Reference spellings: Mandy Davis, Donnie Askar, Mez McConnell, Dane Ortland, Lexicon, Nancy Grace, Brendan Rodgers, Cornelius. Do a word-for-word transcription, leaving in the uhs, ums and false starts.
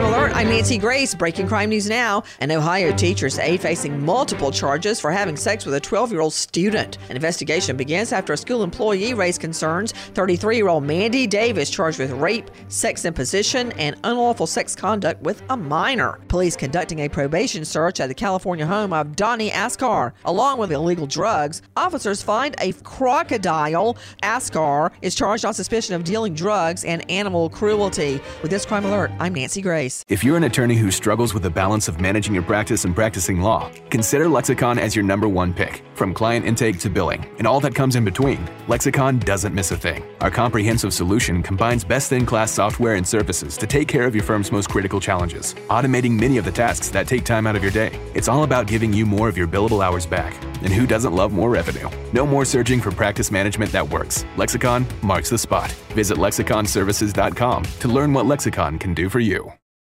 Crime Alert, I'm Nancy Grace, breaking crime news now. An Ohio teacher's aide facing multiple charges for having sex with a twelve-year-old student. An investigation begins after a school employee raised concerns. thirty-three-year-old Mandy Davis charged with rape, sex imposition, and unlawful sex conduct with a minor. Police conducting a probation search at the California home of Donnie Askar. Along with illegal drugs, officers find a crocodile. Askar is charged on suspicion of dealing drugs and animal cruelty. With this Crime Alert, I'm Nancy Grace. If you're an attorney who struggles with the balance of managing your practice and practicing law, consider Lexicon as your number one pick. From client intake to billing and all that comes in between, Lexicon doesn't miss a thing. Our comprehensive solution combines best-in-class software and services to take care of your firm's most critical challenges, automating many of the tasks that take time out of your day. It's all about giving you more of your billable hours back. And who doesn't love more revenue? No more searching for practice management that works. Lexicon marks the spot. Visit lexicon services dot com to learn what Lexicon can do for you.